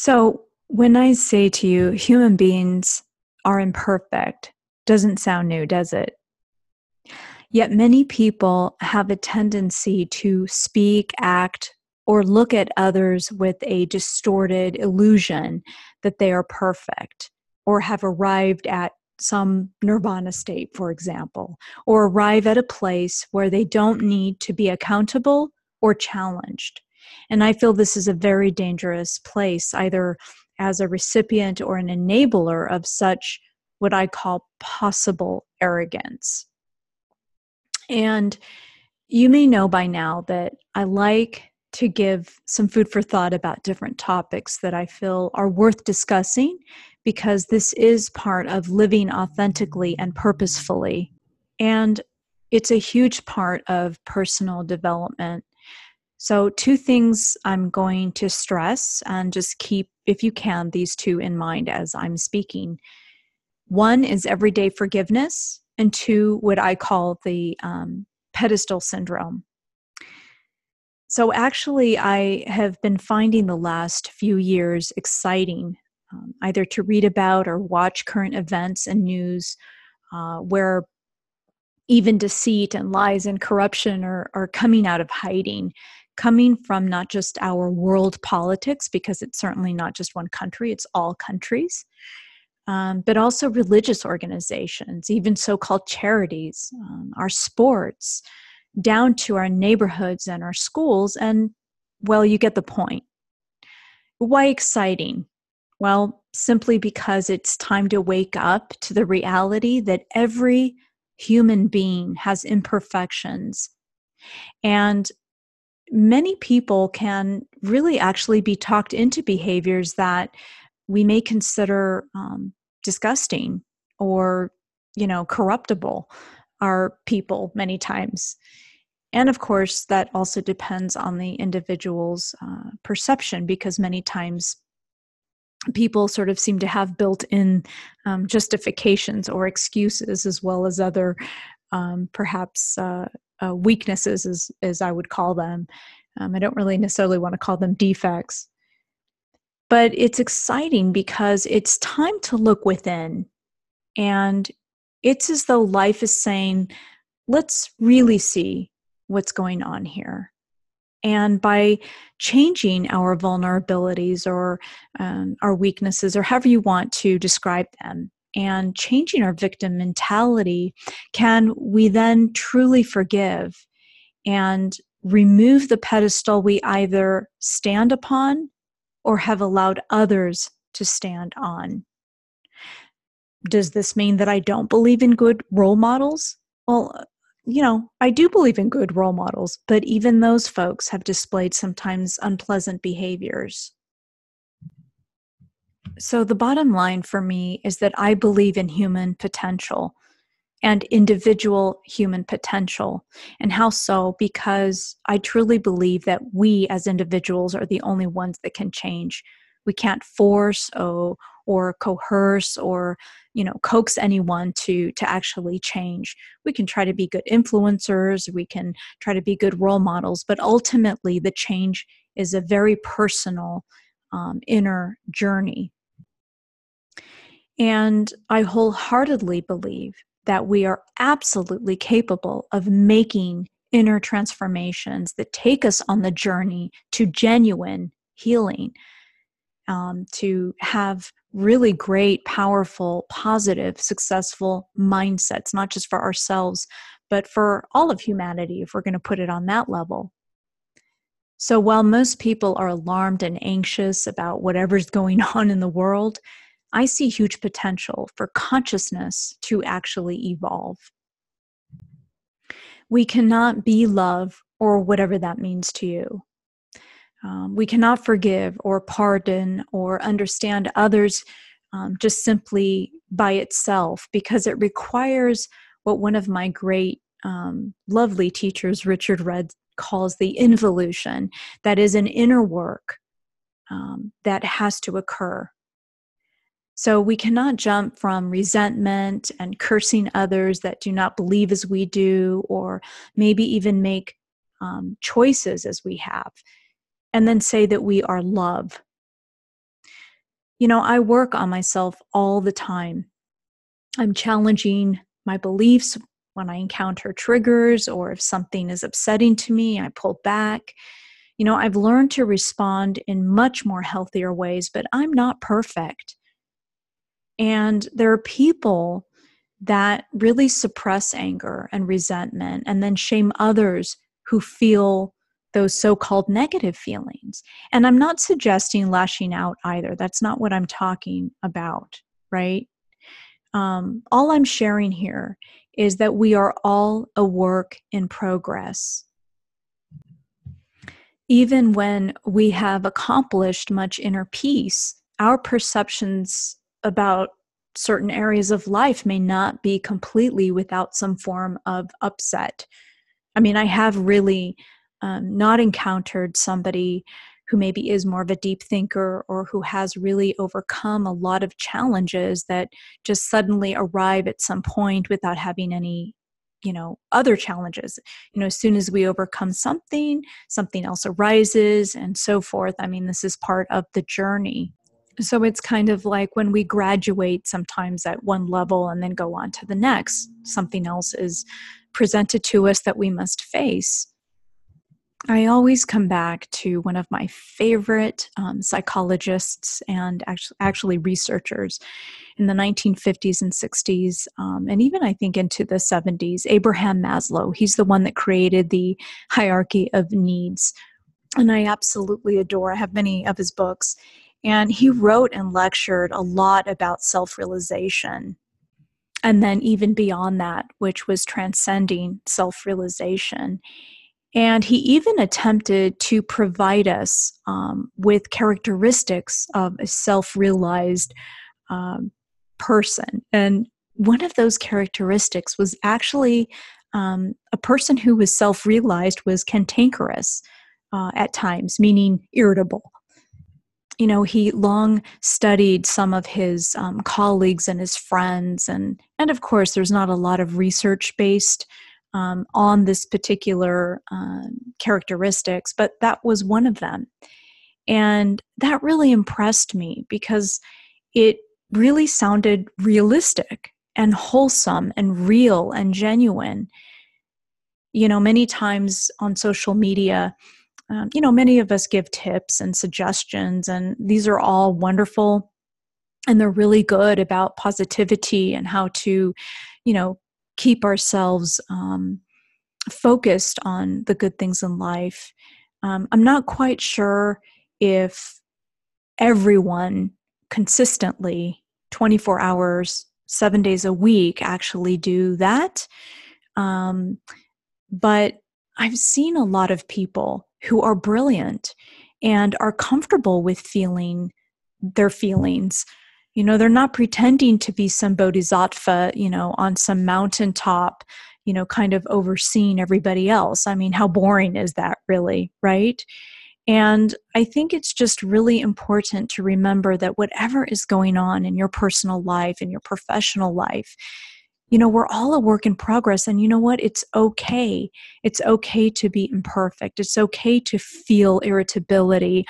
So when I say to you, human beings are imperfect, doesn't sound new, does it? Yet many people have a tendency to speak, act, or look at others with a distorted illusion that they are perfect or have arrived at some nirvana state, for example, or arrive at a place where they don't need to be accountable or challenged. And I feel this is a very dangerous place, either as a recipient or an enabler of such what I call possible arrogance. And you may know by now that I like to give some food for thought about different topics that I feel are worth discussing, because this is part of living authentically and purposefully. And it's a huge part of personal development. So two things I'm going to stress, and just keep, if you can, these two in mind as I'm speaking. One is everyday forgiveness, and two, what I call the pedestal syndrome. So actually, I have been finding the last few years exciting, either to read about or watch current events and news where even deceit and lies and corruption are coming out of hiding, coming from not just our world politics, because it's certainly not just one country, it's all countries, but also religious organizations, even so-called charities, our sports, down to our neighborhoods and our schools, and, well, you get the point. Why exciting? Well, simply because it's time to wake up to the reality that every human being has imperfections. And many people can really actually be talked into behaviors that we may consider disgusting or, corruptible, are people many times. And of course, that also depends on the individual's perception, because many times people sort of seem to have built-in justifications or excuses, as well as other perhaps weaknesses, as I would call them. I don't really necessarily want to call them defects. But it's exciting because it's time to look within. And it's as though life is saying, let's really see what's going on here. And by changing our vulnerabilities or our weaknesses, or however you want to describe them, and changing our victim mentality, can we then truly forgive and remove the pedestal we either stand upon or have allowed others to stand on. Does this mean that I don't believe in good role models? Well, I do believe in good role models, but even those folks have displayed sometimes unpleasant behaviors. So the bottom line for me is that I believe in human potential and individual human potential. And how so? Because I truly believe that we as individuals are the only ones that can change. We can't force or coerce or coax anyone to actually change. We can try to be good influencers, we can try to be good role models, but ultimately the change is a very personal inner journey. And I wholeheartedly believe that we are absolutely capable of making inner transformations that take us on the journey to genuine healing, to have really great, powerful, positive, successful mindsets, not just for ourselves, but for all of humanity, if we're going to put it on that level. So while most people are alarmed and anxious about whatever's going on in the world, I see huge potential for consciousness to actually evolve. We cannot be love, or whatever that means to you. We cannot forgive or pardon or understand others just simply by itself, because it requires what one of my great lovely teachers, Richard Redd, calls the involution. That is an inner work that has to occur. So we cannot jump from resentment and cursing others that do not believe as we do, or maybe even make choices as we have, and then say that we are love. You know, I work on myself all the time. I'm challenging my beliefs when I encounter triggers, or if something is upsetting to me, I pull back. You know, I've learned to respond in much more healthier ways, but I'm not perfect. And there are people that really suppress anger and resentment and then shame others who feel those so-called negative feelings. And I'm not suggesting lashing out either. That's not what I'm talking about, right? All I'm sharing here is that we are all a work in progress. Even when we have accomplished much inner peace, our perceptions about certain areas of life may not be completely without some form of upset. I mean, I have really not encountered somebody who maybe is more of a deep thinker or who has really overcome a lot of challenges that just suddenly arrive at some point without having any, you know, other challenges. You know, as soon as we overcome something, something else arises and so forth. I mean, this is part of the journey. So it's kind of like when we graduate sometimes at one level and then go on to the next, something else is presented to us that we must face. I always come back to one of my favorite psychologists and actually researchers in the 1950s and 60s, and even I think into the 70s, Abraham Maslow. He's the one that created the hierarchy of needs. And I absolutely adore, I have many of his books. And he wrote and lectured a lot about self-realization, and then even beyond that, which was transcending self-realization. And he even attempted to provide us with characteristics of a self-realized person. And one of those characteristics was actually a person who was self-realized was cantankerous at times, meaning irritable. You know, he long studied some of his colleagues and his friends. And of course, there's not a lot of research based on this particular characteristics, but that was one of them. And that really impressed me because it really sounded realistic and wholesome and real and genuine. You know, many times on social media, you know, many of us give tips and suggestions, and these are all wonderful, and they're really good about positivity and how to, you know, keep ourselves focused on the good things in life. I'm not quite sure if everyone consistently, 24 hours, 7 days a week, actually do that. But I've seen a lot of people who are brilliant and are comfortable with feeling their feelings. You know, they're not pretending to be some bodhisattva, you know, on some mountaintop, you know, kind of overseeing everybody else. I mean, how boring is that really, right? And I think it's just really important to remember that whatever is going on in your personal life, in your professional life, you know, we're all a work in progress. And you know what? It's okay. It's okay to be imperfect. It's okay to feel irritability.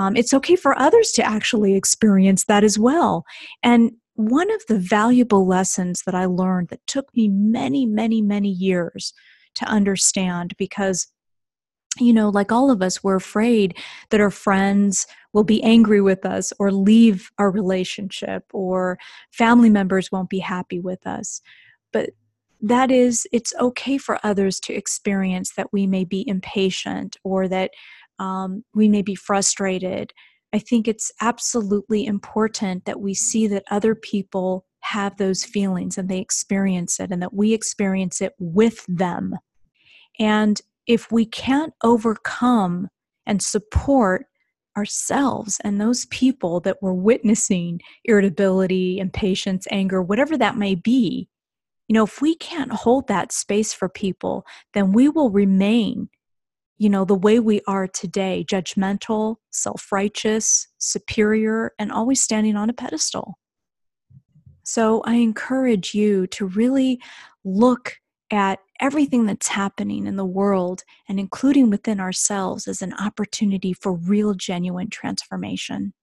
It's okay for others to actually experience that as well. And one of the valuable lessons that I learned that took me many, many, many years to understand, because, you know, like all of us, we're afraid that our friends will be angry with us or leave our relationship, or family members won't be happy with us. But that is, it's okay for others to experience that we may be impatient or that we may be frustrated. I think it's absolutely important that we see that other people have those feelings and they experience it, and that we experience it with them. And if we can't overcome and support ourselves and those people that we're witnessing irritability, impatience, anger, whatever that may be, you know, if we can't hold that space for people, then we will remain, you know, the way we are today, judgmental, self-righteous, superior, and always standing on a pedestal. So I encourage you to really look at everything that's happening in the world, and including within ourselves, as an opportunity for real, genuine transformation.